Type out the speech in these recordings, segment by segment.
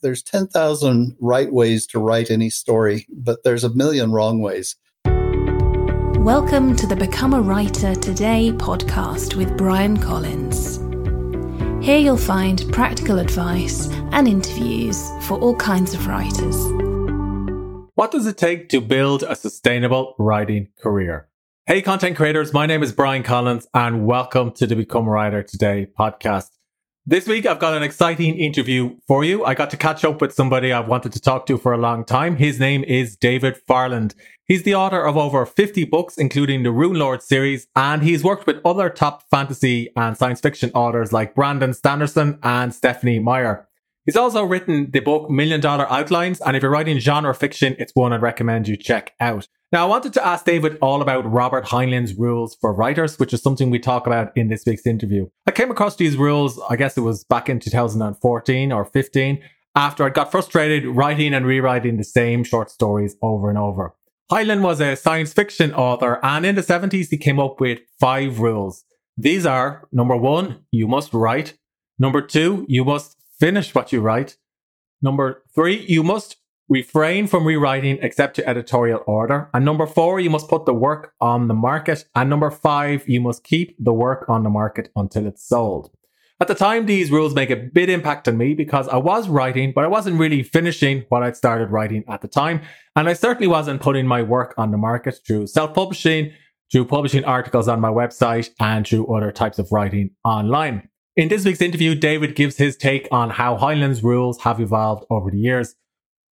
there's 10,000 right ways to write any story, but there's a million wrong ways. Welcome to the Become a Writer Today podcast with Brian Collins. Here you'll find practical advice and interviews for all kinds of writers. What does it take to build a sustainable writing career? Hey, content creators, my name is Brian Collins and welcome to the Become a Writer Today podcast. This week, I've got an exciting interview for you. I got to catch up with somebody I've wanted to talk to for a long time. His name is David Farland. He's the author of over 50 books, including the Rune Lord series, and he's worked with other top fantasy and science fiction authors like Brandon Sanderson and Stephanie Meyer. He's also written the book Million Dollar Outlines, and if you're writing genre fiction, it's one I'd recommend you check out. Now, I wanted to ask David all about Robert Heinlein's rules for writers, which is something we talk about in this week's interview. I came across these rules, I guess it was back in 2014 or 15, after I got frustrated writing and rewriting the same short stories over and over. Heinlein was a science fiction author, and in the 70s, he came up with 5 rules. These are, number 1, you must write. Number 2, you must finish what you write. Number 3, you must refrain from rewriting except to editorial order. And number 4, you must put the work on the market. And number 5, you must keep the work on the market until it's sold. At the time, these rules make a big impact on me because I was writing, but I wasn't really finishing what I'd started writing at the time. And I certainly wasn't putting my work on the market through self-publishing, through publishing articles on my website, and through other types of writing online. In this week's interview, David gives his take on how Heinlein's rules have evolved over the years.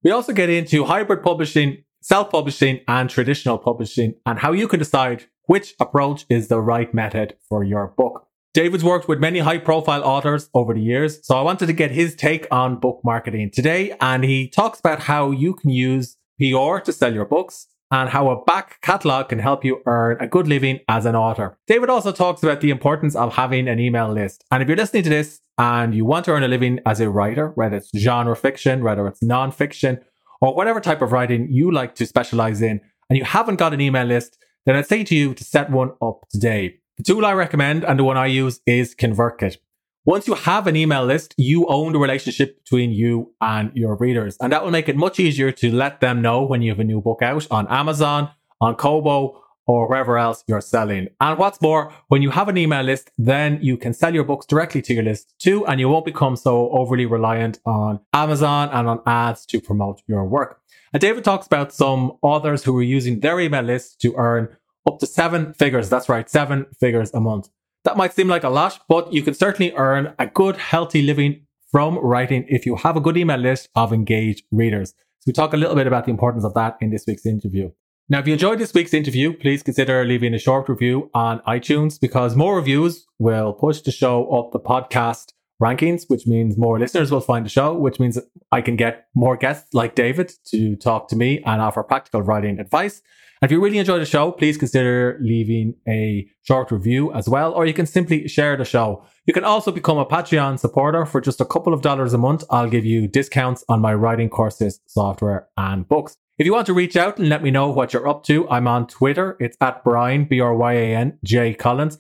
We also get into hybrid publishing, self-publishing, and traditional publishing, and how you can decide which approach is the right method for your book. David's worked with many high-profile authors over the years, so I wanted to get his take on book marketing today, and he talks about how you can use PR to sell your books, and how a back catalogue can help you earn a good living as an author. David also talks about the importance of having an email list. And if you're listening to this and you want to earn a living as a writer, whether it's genre fiction, whether it's non-fiction, or whatever type of writing you like to specialise in, and you haven't got an email list, then I'd say to you to set one up today. The tool I recommend and the one I use is ConvertKit. Once you have an email list, you own the relationship between you and your readers. And that will make it much easier to let them know when you have a new book out on Amazon, on Kobo, or wherever else you're selling. And what's more, when you have an email list, then you can sell your books directly to your list too, and you won't become so overly reliant on Amazon and on ads to promote your work. And David talks about some authors who are using their email list to earn up to 7 figures. That's right, 7 figures a month. That might seem like a lot, but you can certainly earn a good, healthy living from writing if you have a good email list of engaged readers. So we talk a little bit about the importance of that in this week's interview. Now, if you enjoyed this week's interview, please consider leaving a short review on iTunes because more reviews will push the show up the podcast rankings, which means more listeners will find the show, which means I can get more guests like David to talk to me and offer practical writing advice. And if you really enjoy the show, please consider leaving a short review as well, or you can simply share the show. You can also become a Patreon supporter for just a couple of dollars a month. I'll give you discounts on my writing courses, software, and books. If you want to reach out and let me know what you're up to, I'm on Twitter. It's at Brian, B-R-Y-A-N, J. Collins.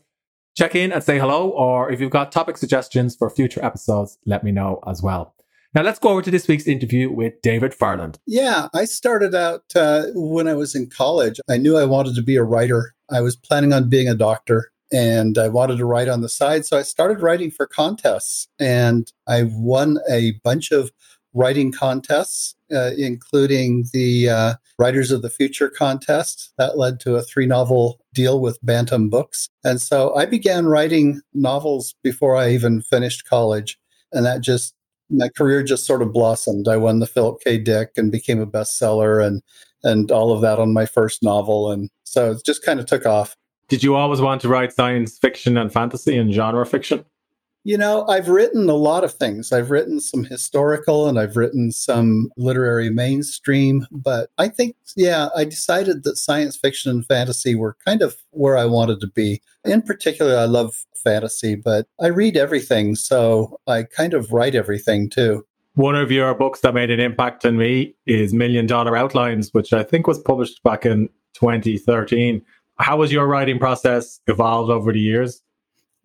Check in and say hello, or if you've got topic suggestions for future episodes, let me know as well. Now, let's go over to this week's interview with David Farland. Yeah, I started out when I was in college. I knew I wanted to be a writer. I was planning on being a doctor, and I wanted to write on the side. So I started writing for contests, and I won a bunch of writing contests, including the Writers of the Future contest. That led to a 3-novel deal with Bantam Books. And so I began writing novels before I even finished college. And that just, my career just sort of blossomed. I won the Philip K. Dick and became a bestseller and all of that on my first novel. And so it just kind of took off. Did you always want to write science fiction and fantasy and genre fiction? You know, I've written a lot of things. I've written some historical and I've written some literary mainstream, but I think, yeah, I decided that science fiction and fantasy were kind of where I wanted to be. In particular, I love fantasy, but I read everything, so I kind of write everything too. One of your books that made an impact on me is Million Dollar Outlines, which I think was published back in 2013. How has your writing process evolved over the years?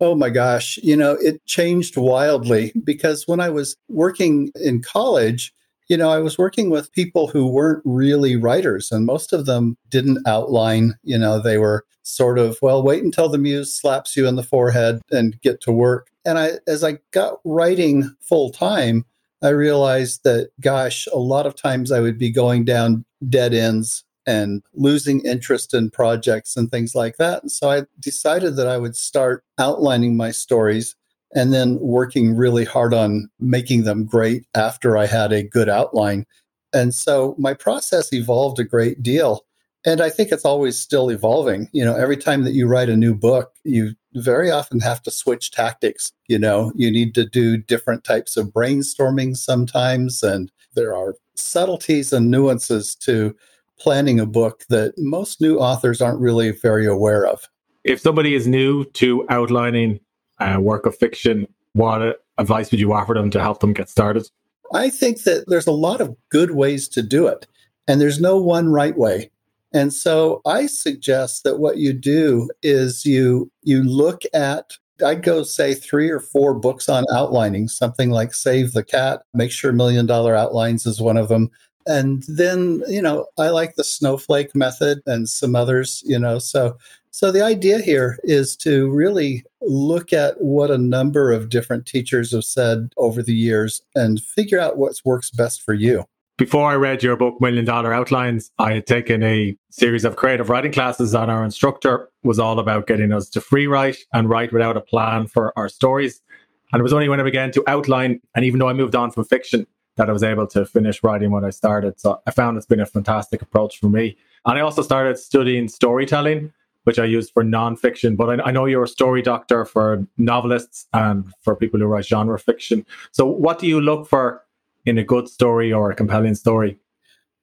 Oh my gosh, it changed wildly, because when I was working in college, I was working with people who weren't really writers, and most of them didn't outline. They were sort of, well, wait until the muse slaps you in the forehead and get to work. And as I got writing full time, I realized that, gosh, a lot of times I would be going down dead ends and losing interest in projects and things like that. And so I decided that I would start outlining my stories and then working really hard on making them great after I had a good outline. And so my process evolved a great deal. And I think it's always still evolving. Every time that you write a new book, you very often have to switch tactics. You need to do different types of brainstorming sometimes. And there are subtleties and nuances to planning a book that most new authors aren't really very aware of. If somebody is new to outlining a work of fiction, what advice would you offer them to help them get started? I think that there's a lot of good ways to do it, and there's no one right way. And so I suggest that what you do is you look at, I'd go say 3 or 4 books on outlining, something like Save the Cat, make sure Million Dollar Outlines is one of them. And then, I like the snowflake method and some others, So the idea here is to really look at what a number of different teachers have said over the years and figure out what works best for you. Before I read your book, Million Dollar Outlines, I had taken a series of creative writing classes, and our instructor was all about getting us to free write and write without a plan for our stories. And it was only when I began to outline, and even though I moved on from fiction, that I was able to finish writing what I started. So I found it's been a fantastic approach for me. And I also started studying storytelling, which I use for nonfiction. But I know you're a story doctor for novelists and for people who write genre fiction. So what do you look for in a good story or a compelling story?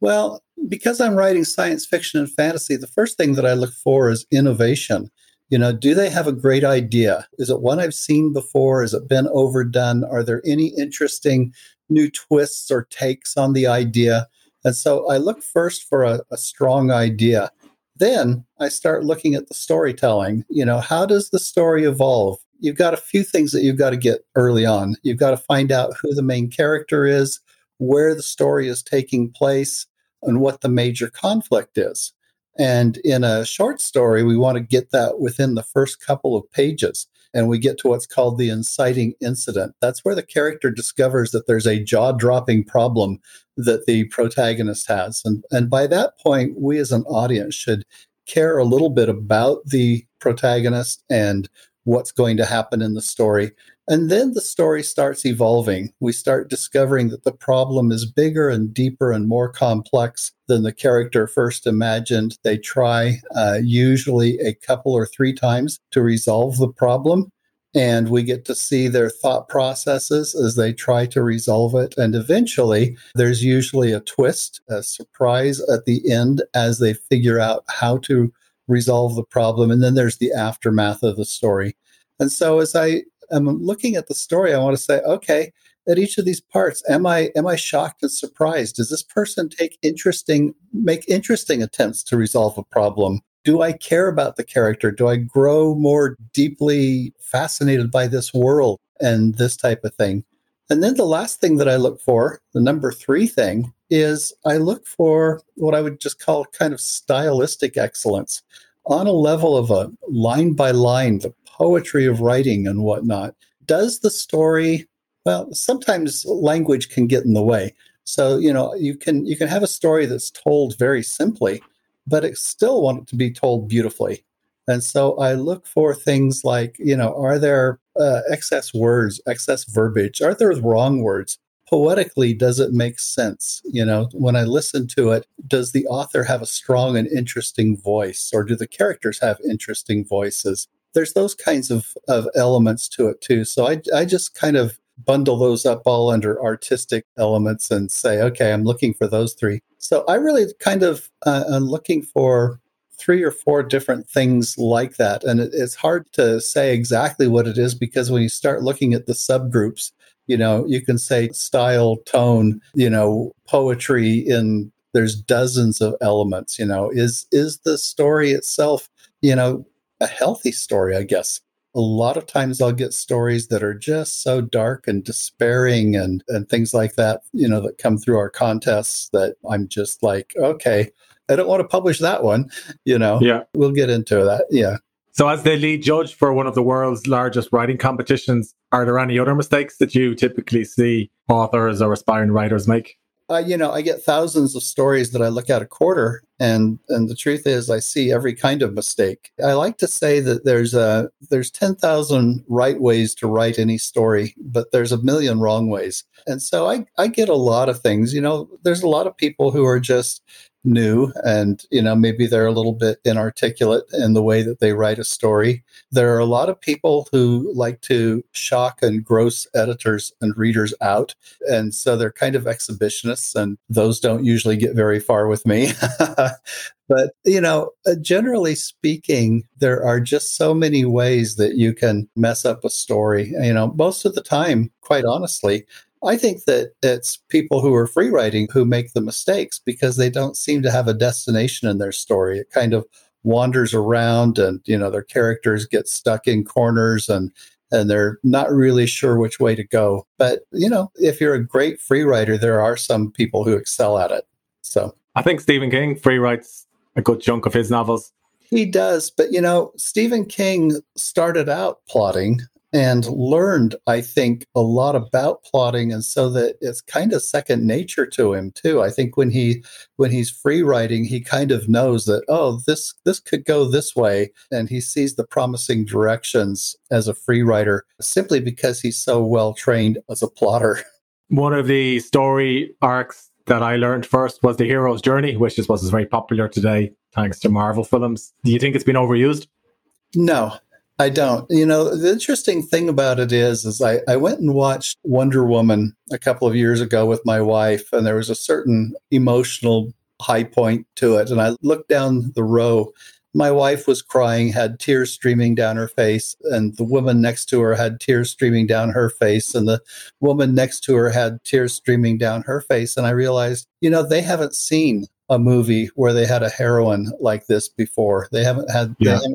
Well, because I'm writing science fiction and fantasy, the first thing that I look for is innovation. Do they have a great idea? Is it one I've seen before? Has it been overdone? Are there any interesting new twists or takes on the idea? And so I look first for a strong idea. Then I start looking at the storytelling. How does the story evolve? You've got a few things that you've got to get early on. You've got to find out who the main character is, where the story is taking place, and what the major conflict is. And in a short story, we want to get that within the first couple of pages. And we get to what's called the inciting incident. That's where the character discovers that there's a jaw-dropping problem that the protagonist has. And by that point, we as an audience should care a little bit about the protagonist and what's going to happen in the story. And then the story starts evolving. We start discovering that the problem is bigger and deeper and more complex than the character first imagined. They try usually a couple or 3 times to resolve the problem. And we get to see their thought processes as they try to resolve it. And eventually, there's usually a twist, a surprise at the end as they figure out how to resolve the problem. And then there's the aftermath of the story. And so as I'm looking at the story, I want to say, okay, at each of these parts, am I shocked and surprised? Does this person make interesting attempts to resolve a problem? Do I care about the character? Do I grow more deeply fascinated by this world and this type of thing? And then the last thing that I look for, the number 3 thing, is I look for what I would just call kind of stylistic excellence. On a level of a line by line, the poetry of writing and whatnot, does the story, well, sometimes language can get in the way. So, you can have a story that's told very simply, but it still want it to be told beautifully. And so I look for things like, are there excess words, excess verbiage? Are there wrong words? Poetically, does it make sense? When I listen to it, does the author have a strong and interesting voice? Or do the characters have interesting voices? There's those kinds of elements to it, too. So I just kind of bundle those up all under artistic elements and say, okay, I'm looking for those 3. So I really kind of am looking for 3 or 4 different things like that. And it's hard to say exactly what it is, because when you start looking at the subgroups, you can say style, tone, poetry, in there's dozens of elements. Is the story itself, a healthy story, I guess? A lot of times I'll get stories that are just so dark and despairing and things like that, you know, that come through our contests that I'm just like, okay, I don't want to publish that one, you know. Yeah. We'll get into that. Yeah. So as the lead judge for one of the world's largest writing competitions, are there any other mistakes that you typically see authors or aspiring writers make? You know, I get thousands of stories that I look at a quarter, and the truth is I see every kind of mistake. I like to say that there's 10,000 right ways to write any story, but there's a million wrong ways. And so I get a lot of things. You know, there's a lot of people who are just new and, you know, maybe they're a little bit inarticulate in the way that they write a story. There are a lot of people who like to shock and gross editors and readers out. And so they're kind of exhibitionists, and those don't usually get very far with me. But, you know, generally speaking, there are just so many ways that you can mess up a story. You know, most of the time, quite honestly, I think that it's people who are free writing who make the mistakes because they don't seem to have a destination in their story. It kind of wanders around and, you know, their characters get stuck in corners and they're not really sure which way to go. But, you know, if you're a great free writer, there are some people who excel at it. So I think Stephen King free writes a good chunk of his novels. He does. But, you know, Stephen King started out plotting and learned, I think, a lot about plotting. And so that it's kind of second nature to him, too. I think when he's free writing, he kind of knows that, oh, this could go this way. And he sees the promising directions as a free writer simply because he's so well trained as a plotter. One of the story arcs that I learned first was the hero's journey, which is very popular today, thanks to Marvel films. Do you think it's been overused? No. I don't. You know, the interesting thing about it is I went and watched Wonder Woman a couple of years ago with my wife, and there was a certain emotional high point to it. And I looked down the row. My wife was crying, had tears streaming down her face, and the woman next to her had tears streaming down her face, and the woman next to her had tears streaming down her face. And I realized, you know, they haven't seen a movie where they had a heroine like this before. They haven't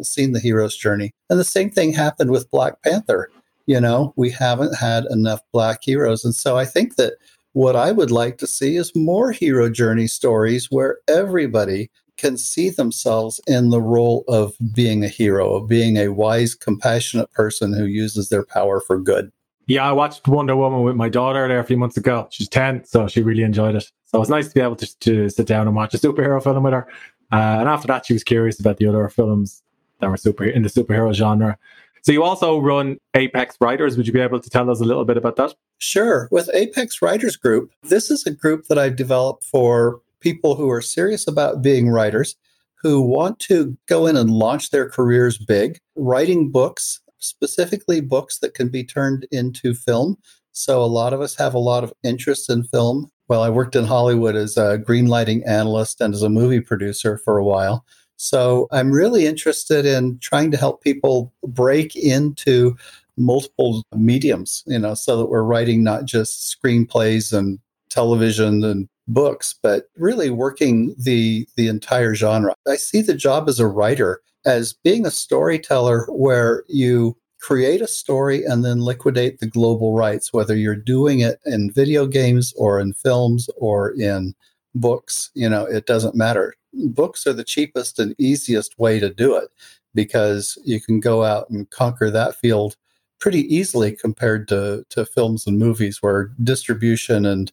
seen the hero's journey. And the same thing happened with Black Panther. You know, we haven't had enough Black heroes. And so I think that what I would like to see is more hero journey stories where everybody can see themselves in the role of being a hero, of being a wise, compassionate person who uses their power for good. Yeah, I watched Wonder Woman with my daughter there a few months ago. She's 10, so she really enjoyed it. So it's nice to be able to sit down and watch a superhero film with her. And after that, she was curious about the other films that were in the superhero genre. So you also run Apex Writers. Would you be able to tell us a little bit about that? Sure. With Apex Writers Group, this is a group that I've developed for people who are serious about being writers, who want to go in and launch their careers big, writing books, specifically books that can be turned into film. So a lot of us have a lot of interest in film. Well, I worked in Hollywood as a greenlighting analyst and as a movie producer for a while. So I'm really interested in trying to help people break into multiple mediums, you know, so that we're writing not just screenplays and television and books, but really working the entire genre. I see the job as a writer as being a storyteller where you create a story and then liquidate the global rights, whether you're doing it in video games or in films or in books, you know, it doesn't matter. Books are the cheapest and easiest way to do it because you can go out and conquer that field pretty easily compared to films and movies where distribution and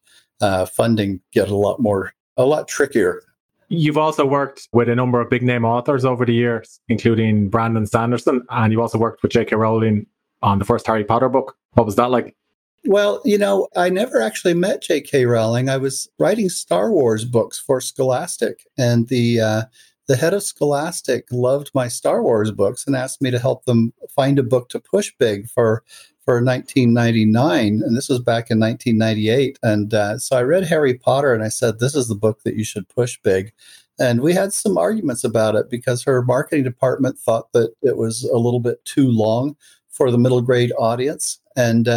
funding get a lot trickier. You've also worked with a number of big-name authors over the years, including Brandon Sanderson, and you also worked with J.K. Rowling on the first Harry Potter book. What was that like? Well, you know, I never actually met J.K. Rowling. I was writing Star Wars books for Scholastic, and the head of Scholastic loved my Star Wars books and asked me to help them find a book to push big for 1999, and this was back in 1998. And so I read Harry Potter, and I said, this is the book that you should push big. And we had some arguments about it because her marketing department thought that it was a little bit too long for the middle grade audience. And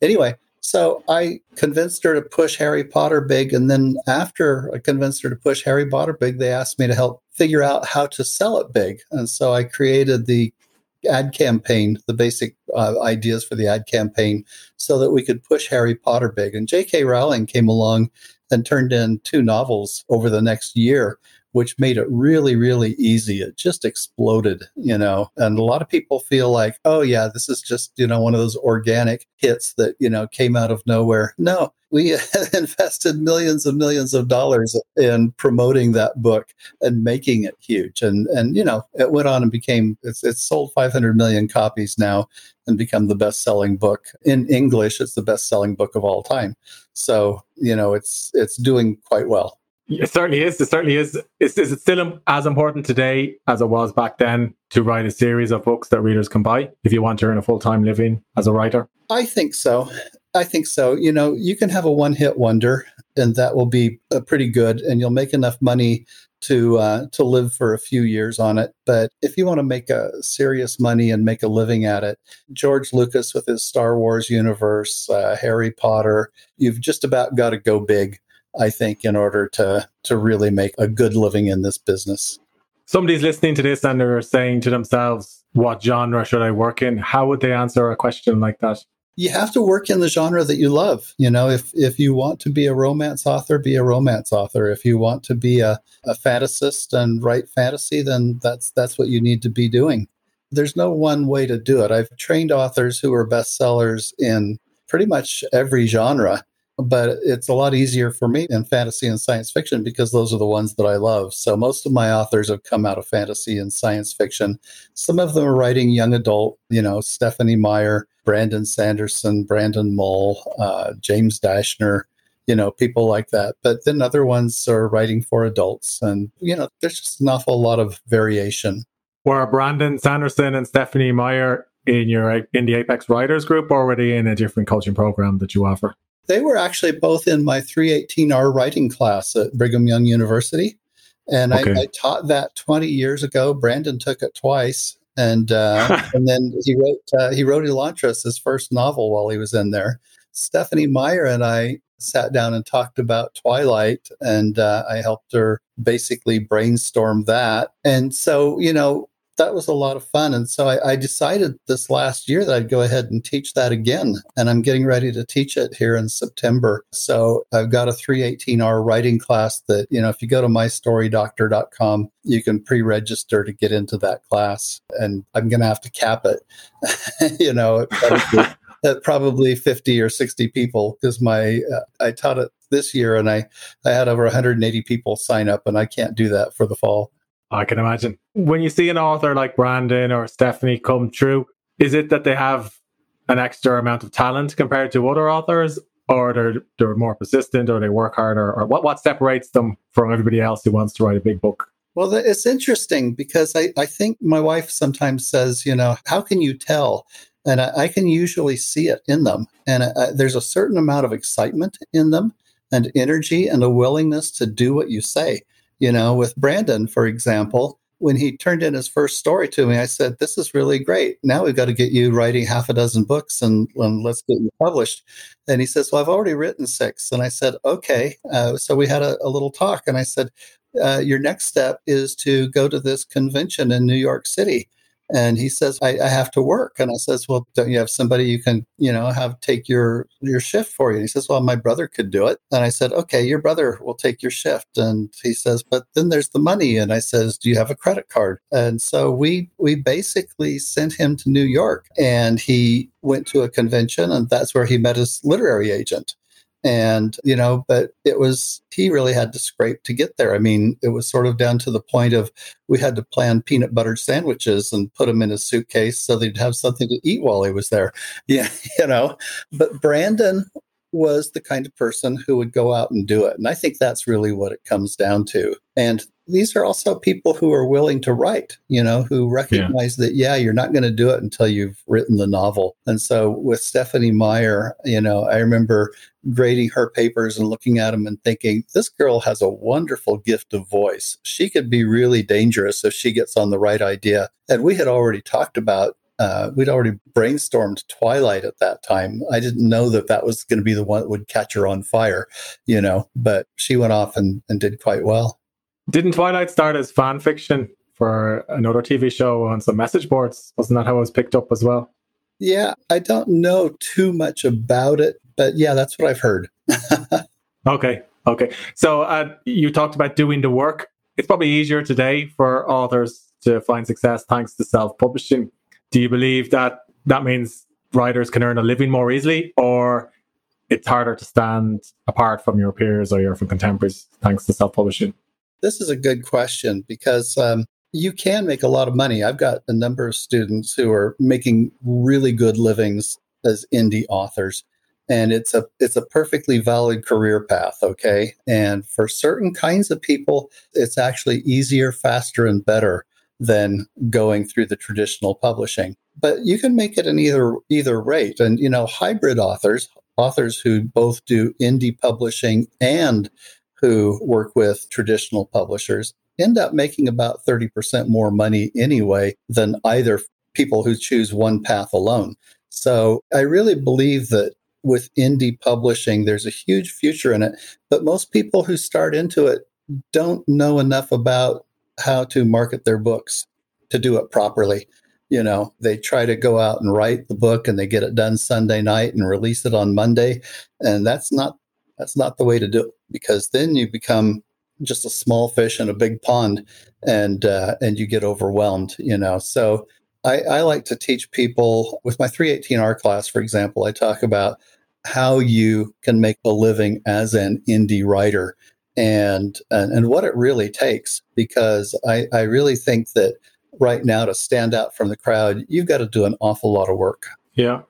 anyway, so I convinced her to push Harry Potter big. And then after I convinced her to push Harry Potter big, they asked me to help figure out how to sell it big. And so I created the ad campaign, the basic ideas for the ad campaign, so that we could push Harry Potter big. And J.K. Rowling came along and turned in 2 novels over the next year, which made it really, really easy. It just exploded, you know. And a lot of people feel like, oh, yeah, this is just, you know, one of those organic hits that, you know, came out of nowhere. No, we invested millions and millions of dollars in promoting that book and making it huge. And you know, it went on and became, it's sold 500 million copies now and become the best-selling book. In English, it's the best-selling book of all time. So, you know, it's doing quite well. It certainly is. It certainly is. Is it still as important today as it was back then to write a series of books that readers can buy if you want to earn a full-time living as a writer? I think so. You know, you can have a one-hit wonder, and that will be pretty good, and you'll make enough money to live for a few years on it. But if you want to make a serious money and make a living at it, George Lucas with his Star Wars universe, Harry Potter, you've just about got to go big, I think, in order to really make a good living in this business. Somebody's listening to this and they're saying to themselves, what genre should I work in? How would they answer a question like that? You have to work in the genre that you love. You know, if you want to be a romance author, be a romance author. If you want to be a fantasist and write fantasy, then that's what you need to be doing. There's no one way to do it. I've trained authors who are bestsellers in pretty much every genre. But it's a lot easier for me in fantasy and science fiction because those are the ones that I love. So most of my authors have come out of fantasy and science fiction. Some of them are writing young adult, you know, Stephanie Meyer, Brandon Sanderson, Brandon Mull, James Dashner, you know, people like that. But then other ones are writing for adults. And, you know, there's just an awful lot of variation. Were Brandon Sanderson and Stephanie Meyer in the Apex Writers group, or were they in a different coaching program that you offer? They were actually both in my 318R writing class at Brigham Young University. And okay. I taught that 20 years ago. Brandon took it twice. And and then he wrote Elantris, his first novel, while he was in there. Stephanie Meyer and I sat down and talked about Twilight, and I helped her basically brainstorm that. And so, you know, that was a lot of fun. And so I decided this last year that I'd go ahead and teach that again. And I'm getting ready to teach it here in September. So I've got a 318R writing class that, you know, if you go to mystorydoctor.com, you can pre-register to get into that class. And I'm going to have to cap it, you know, at probably 50 or 60 people, because I taught it this year and I had over 180 people sign up, and I can't do that for the fall. I can imagine. When you see an author like Brandon or Stephanie come through, is it that they have an extra amount of talent compared to other authors, or they're more persistent, or they work harder, or what separates them from everybody else who wants to write a big book? Well, it's interesting because I think my wife sometimes says, you know, how can you tell? And I can usually see it in them. And there's a certain amount of excitement in them, and energy, and a willingness to do what you say. You know, with Brandon, for example, when he turned in his first story to me, I said, this is really great. Now we've got to get you writing 6 books and let's get you published. And he says, well, I've already written 6. And I said, okay. So we had a little talk, and I said, your next step is to go to this convention in New York City. And he says, I have to work. And I says, well, don't you have somebody you can, you know, have take your shift for you? And he says, well, my brother could do it. And I said, okay, your brother will take your shift. And he says, but then there's the money. And I says, do you have a credit card? And so we basically sent him to New York, and he went to a convention, and that's where he met his literary agent. And, you know, but it was, he really had to scrape to get there. I mean, it was sort of down to the point of we had to plan peanut butter sandwiches and put them in a suitcase so they'd have something to eat while he was there. Yeah, you know, but Brandon was the kind of person who would go out and do it. And I think that's really what it comes down to. And these are also people who are willing to write, you know, who recognize that, yeah, you're not going to do it until you've written the novel. And so with Stephanie Meyer, you know, I remember grading her papers and looking at them and thinking, this girl has a wonderful gift of voice. She could be really dangerous if she gets on the right idea. And we had already talked about we'd already brainstormed Twilight at that time. I didn't know that was going to be the one that would catch her on fire, you know, but she went off and did quite well. Didn't Twilight start as fan fiction for another TV show on some message boards. Wasn't that how it was picked up as well? Yeah, I don't know too much about it, but yeah, that's what I've heard. Okay. So you talked about doing the work. It's probably easier today for authors to find success thanks to self-publishing. Do you believe that means writers can earn a living more easily, or it's harder to stand apart from your peers or your contemporaries thanks to self-publishing? This is a good question because you can make a lot of money. I've got a number of students who are making really good livings as indie authors, and it's a perfectly valid career path, okay? And for certain kinds of people, it's actually easier, faster, and better than going through the traditional publishing. But you can make it in either rate. And, you know, hybrid authors who both do indie publishing and who work with traditional publishers, end up making about 30% more money anyway than either people who choose one path alone. So I really believe that with indie publishing, there's a huge future in it. But most people who start into it don't know enough about how to market their books to do it properly. You know, they try to go out and write the book and they get it done Sunday night and release it on Monday. And that's not the way to do it, because then you become just a small fish in a big pond and you get overwhelmed, you know. So I like to teach people with my 318R class, for example. I talk about how you can make a living as an indie writer and what it really takes, because I really think that right now, to stand out from the crowd, you've got to do an awful lot of work. Yeah,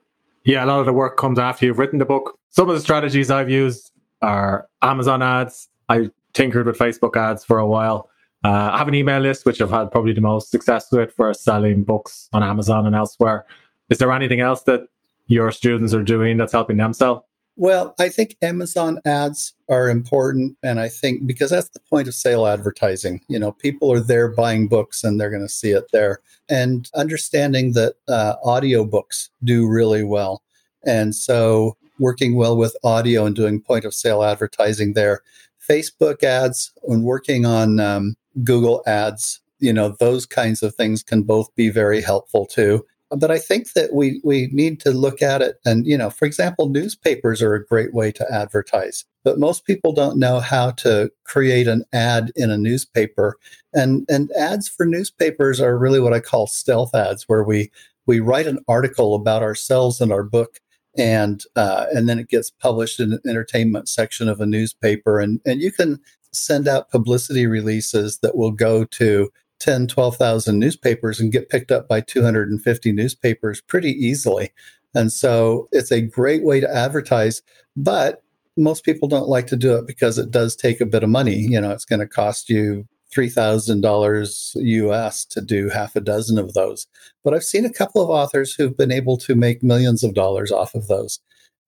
a lot of the work comes after you've written the book. Some of the strategies I've used are Amazon ads. I tinkered with Facebook ads for a while. I have an email list, which I've had probably the most success with for selling books on Amazon and elsewhere. Is there anything else that your students are doing that's helping them sell? Well, I think Amazon ads are important. And I think because that's the point of sale advertising, you know, people are there buying books and they're going to see it there. And understanding that audiobooks do really well. And so working well with audio and doing point of sale advertising there. Facebook ads and working on Google ads, you know, those kinds of things can both be very helpful too. But I think that we need to look at it. And, you know, for example, newspapers are a great way to advertise. But most people don't know how to create an ad in a newspaper. And ads for newspapers are really what I call stealth ads, where we write an article about ourselves and our book. And then it gets published in the entertainment section of a newspaper. And you can send out publicity releases that will go to 10, 12,000 newspapers and get picked up by 250 newspapers pretty easily. And so it's a great way to advertise, but most people don't like to do it because it does take a bit of money. You know, it's going to cost you $3,000 US to do half a dozen of those. But I've seen a couple of authors who've been able to make millions of dollars off of those.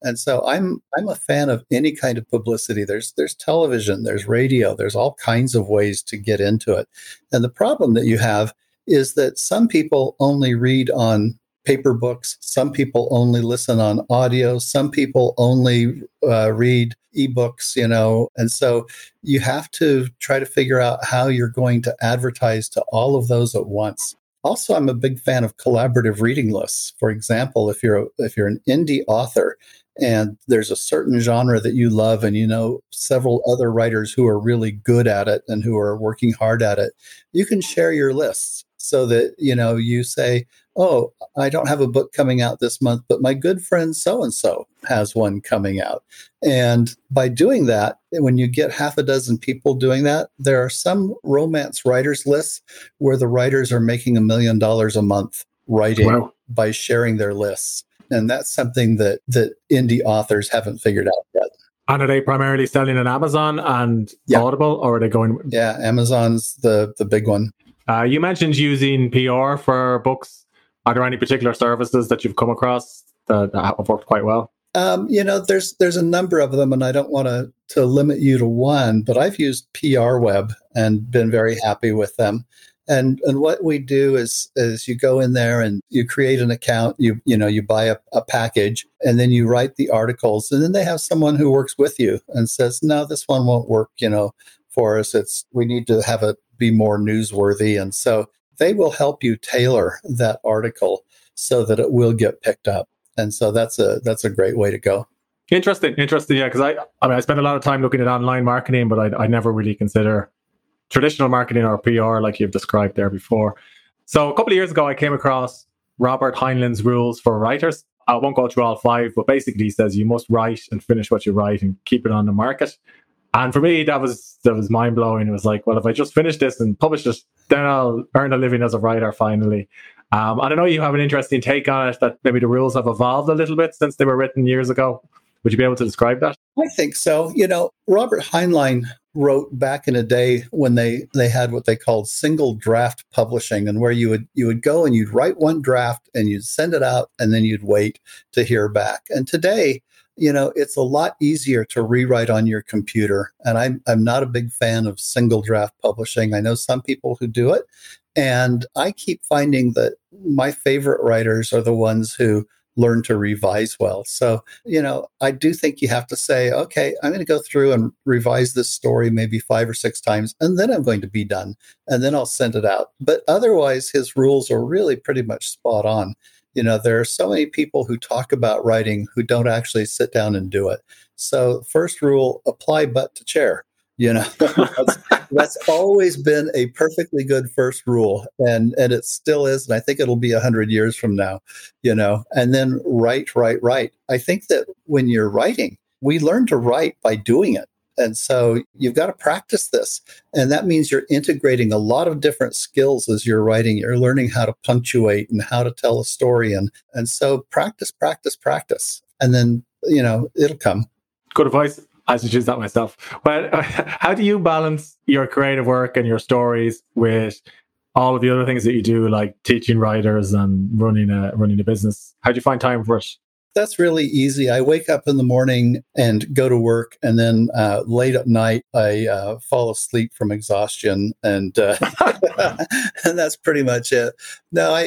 And so I'm a fan of any kind of publicity. There's television, there's radio, there's all kinds of ways to get into it. And the problem that you have is that some people only read on paper books, some people only listen on audio, some people only read ebooks, you know. And so you have to try to figure out how you're going to advertise to all of those at once. Also, I'm a big fan of collaborative reading lists. For example, if you're an indie author and there's a certain genre that you love and you know several other writers who are really good at it and who are working hard at it, you can share your lists so that, you know, you say, oh, I don't have a book coming out this month, but my good friend so-and-so has one coming out. And by doing that, when you get half a dozen people doing that, there are some romance writers lists where the writers are making $1 million a month writing. Wow. By sharing their lists. And that's something that indie authors haven't figured out yet. And are they primarily selling on Amazon and Audible, or are they going? Yeah, Amazon's the big one. You mentioned using PR for books. Are there any particular services that you've come across that have worked quite well? You know, there's a number of them, and I don't want to limit you to one, but I've used PRWeb and been very happy with them. And what we do is you go in there and you create an account, you buy a package, and then you write the articles, and then they have someone who works with you and says, no, this one won't work, you know, for us. We need to have a be more newsworthy. And so they will help you tailor that article so that it will get picked up. And so that's a great way to go. Interesting. Yeah, because I mean, I spend a lot of time looking at online marketing, but I never really consider traditional marketing or PR like you've described there before. So a couple of years ago, I came across Robert Heinlein's rules for writers. I won't go through all five, but basically he says you must write and finish what you write and keep it on the market. And for me, that was mind-blowing. It was like, well, if I just finish this and publish this, then I'll earn a living as a writer finally. I don't know, you have an interesting take on it that maybe the rules have evolved a little bit since they were written years ago. Would you be able to describe that? I think so. You know, Robert Heinlein wrote back in a day when they had what they called single draft publishing, and where you would go and you'd write one draft and you'd send it out and then you'd wait to hear back. And today, you know, it's a lot easier to rewrite on your computer. And I'm not a big fan of single draft publishing. I know some people who do it. And I keep finding that my favorite writers are the ones who learn to revise well. So, you know, I do think you have to say, okay, I'm going to go through and revise this story maybe 5 or 6 times, and then I'm going to be done, and then I'll send it out. But otherwise, his rules are really pretty much spot on. You know, there are so many people who talk about writing who don't actually sit down and do it. So first rule, apply butt to chair. You know, that's always been a perfectly good first rule. And it still is. And I think it'll be 100 years from now, you know, and then write. I think that when you're writing, we learn to write by doing it. And so you've got to practice this. And that means you're integrating a lot of different skills as you're writing. You're learning how to punctuate and how to tell a story. And so practice. And then, you know, it'll come. Good advice. I should choose that myself. Well, how do you balance your creative work and your stories with all of the other things that you do, like teaching writers and running a business? How do you find time for it? That's really easy. I wake up in the morning and go to work, and then late at night, I fall asleep from exhaustion, and that's pretty much it. Now,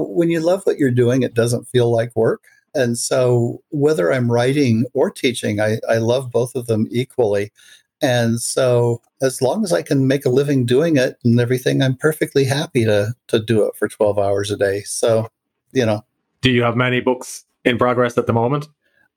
when you love what you're doing, it doesn't feel like work. And so whether I'm writing or teaching, I love both of them equally. And so as long as I can make a living doing it and everything, I'm perfectly happy to do it for 12 hours a day. So, you know. Do you have many books in progress at the moment?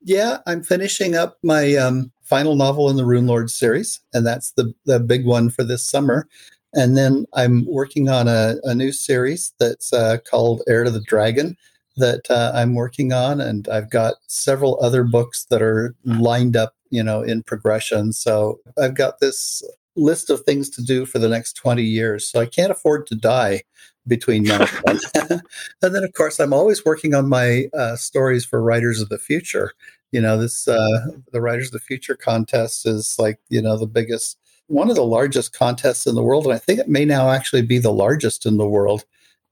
Yeah, I'm finishing up my final novel in the Rune Lord series, and that's the big one for this summer. And then I'm working on a new series that's called Heir to the Dragon, that I'm working on, and I've got several other books that are lined up, you know, in progression. So I've got this list of things to do for the next 20 years. So I can't afford to die between now and then. And then, of course, I'm always working on my stories for Writers of the Future. You know, this the Writers of the Future contest is like, you know, the biggest, one of the largest contests in the world. And I think it may now actually be the largest in the world.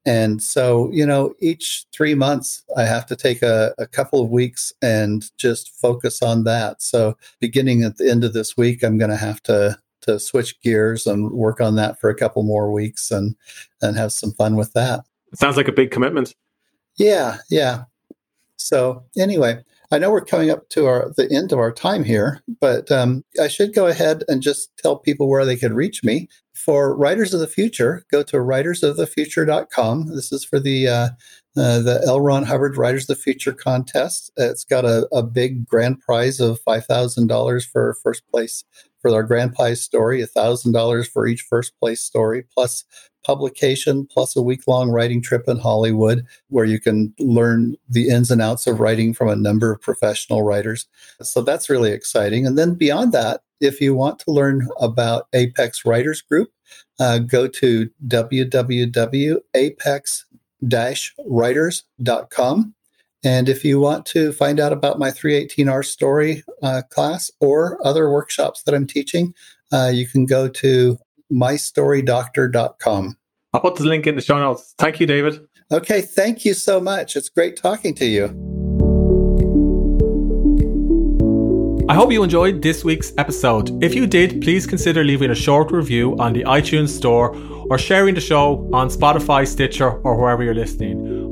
And so, you know, each 3 months, I have to take a couple of weeks and just focus on that. So beginning at the end of this week, I'm going to have to switch gears and work on that for a couple more weeks and have some fun with that. It sounds like a big commitment. Yeah. So anyway, I know we're coming up to the end of our time here, but I should go ahead and just tell people where they could reach me. For Writers of the Future, go to writersofthefuture.com. This is for the L. Ron Hubbard Writers of the Future contest. It's got a big grand prize of $5,000 for first place for our grand prize story, $1,000 for each first place story, plus publication, plus a week-long writing trip in Hollywood, where you can learn the ins and outs of writing from a number of professional writers. So that's really exciting. And then beyond that, if you want to learn about Apex Writers Group, go to www.apex-writers.com. And if you want to find out about my 318R story class or other workshops that I'm teaching, you can go to mystorydoctor.com. I'll put the link in the show notes. Thank you, David. Okay, thank you so much. It's great talking to you. I hope you enjoyed this week's episode. If you did, please consider leaving a short review on the iTunes Store or sharing the show on Spotify, Stitcher, or wherever you're listening.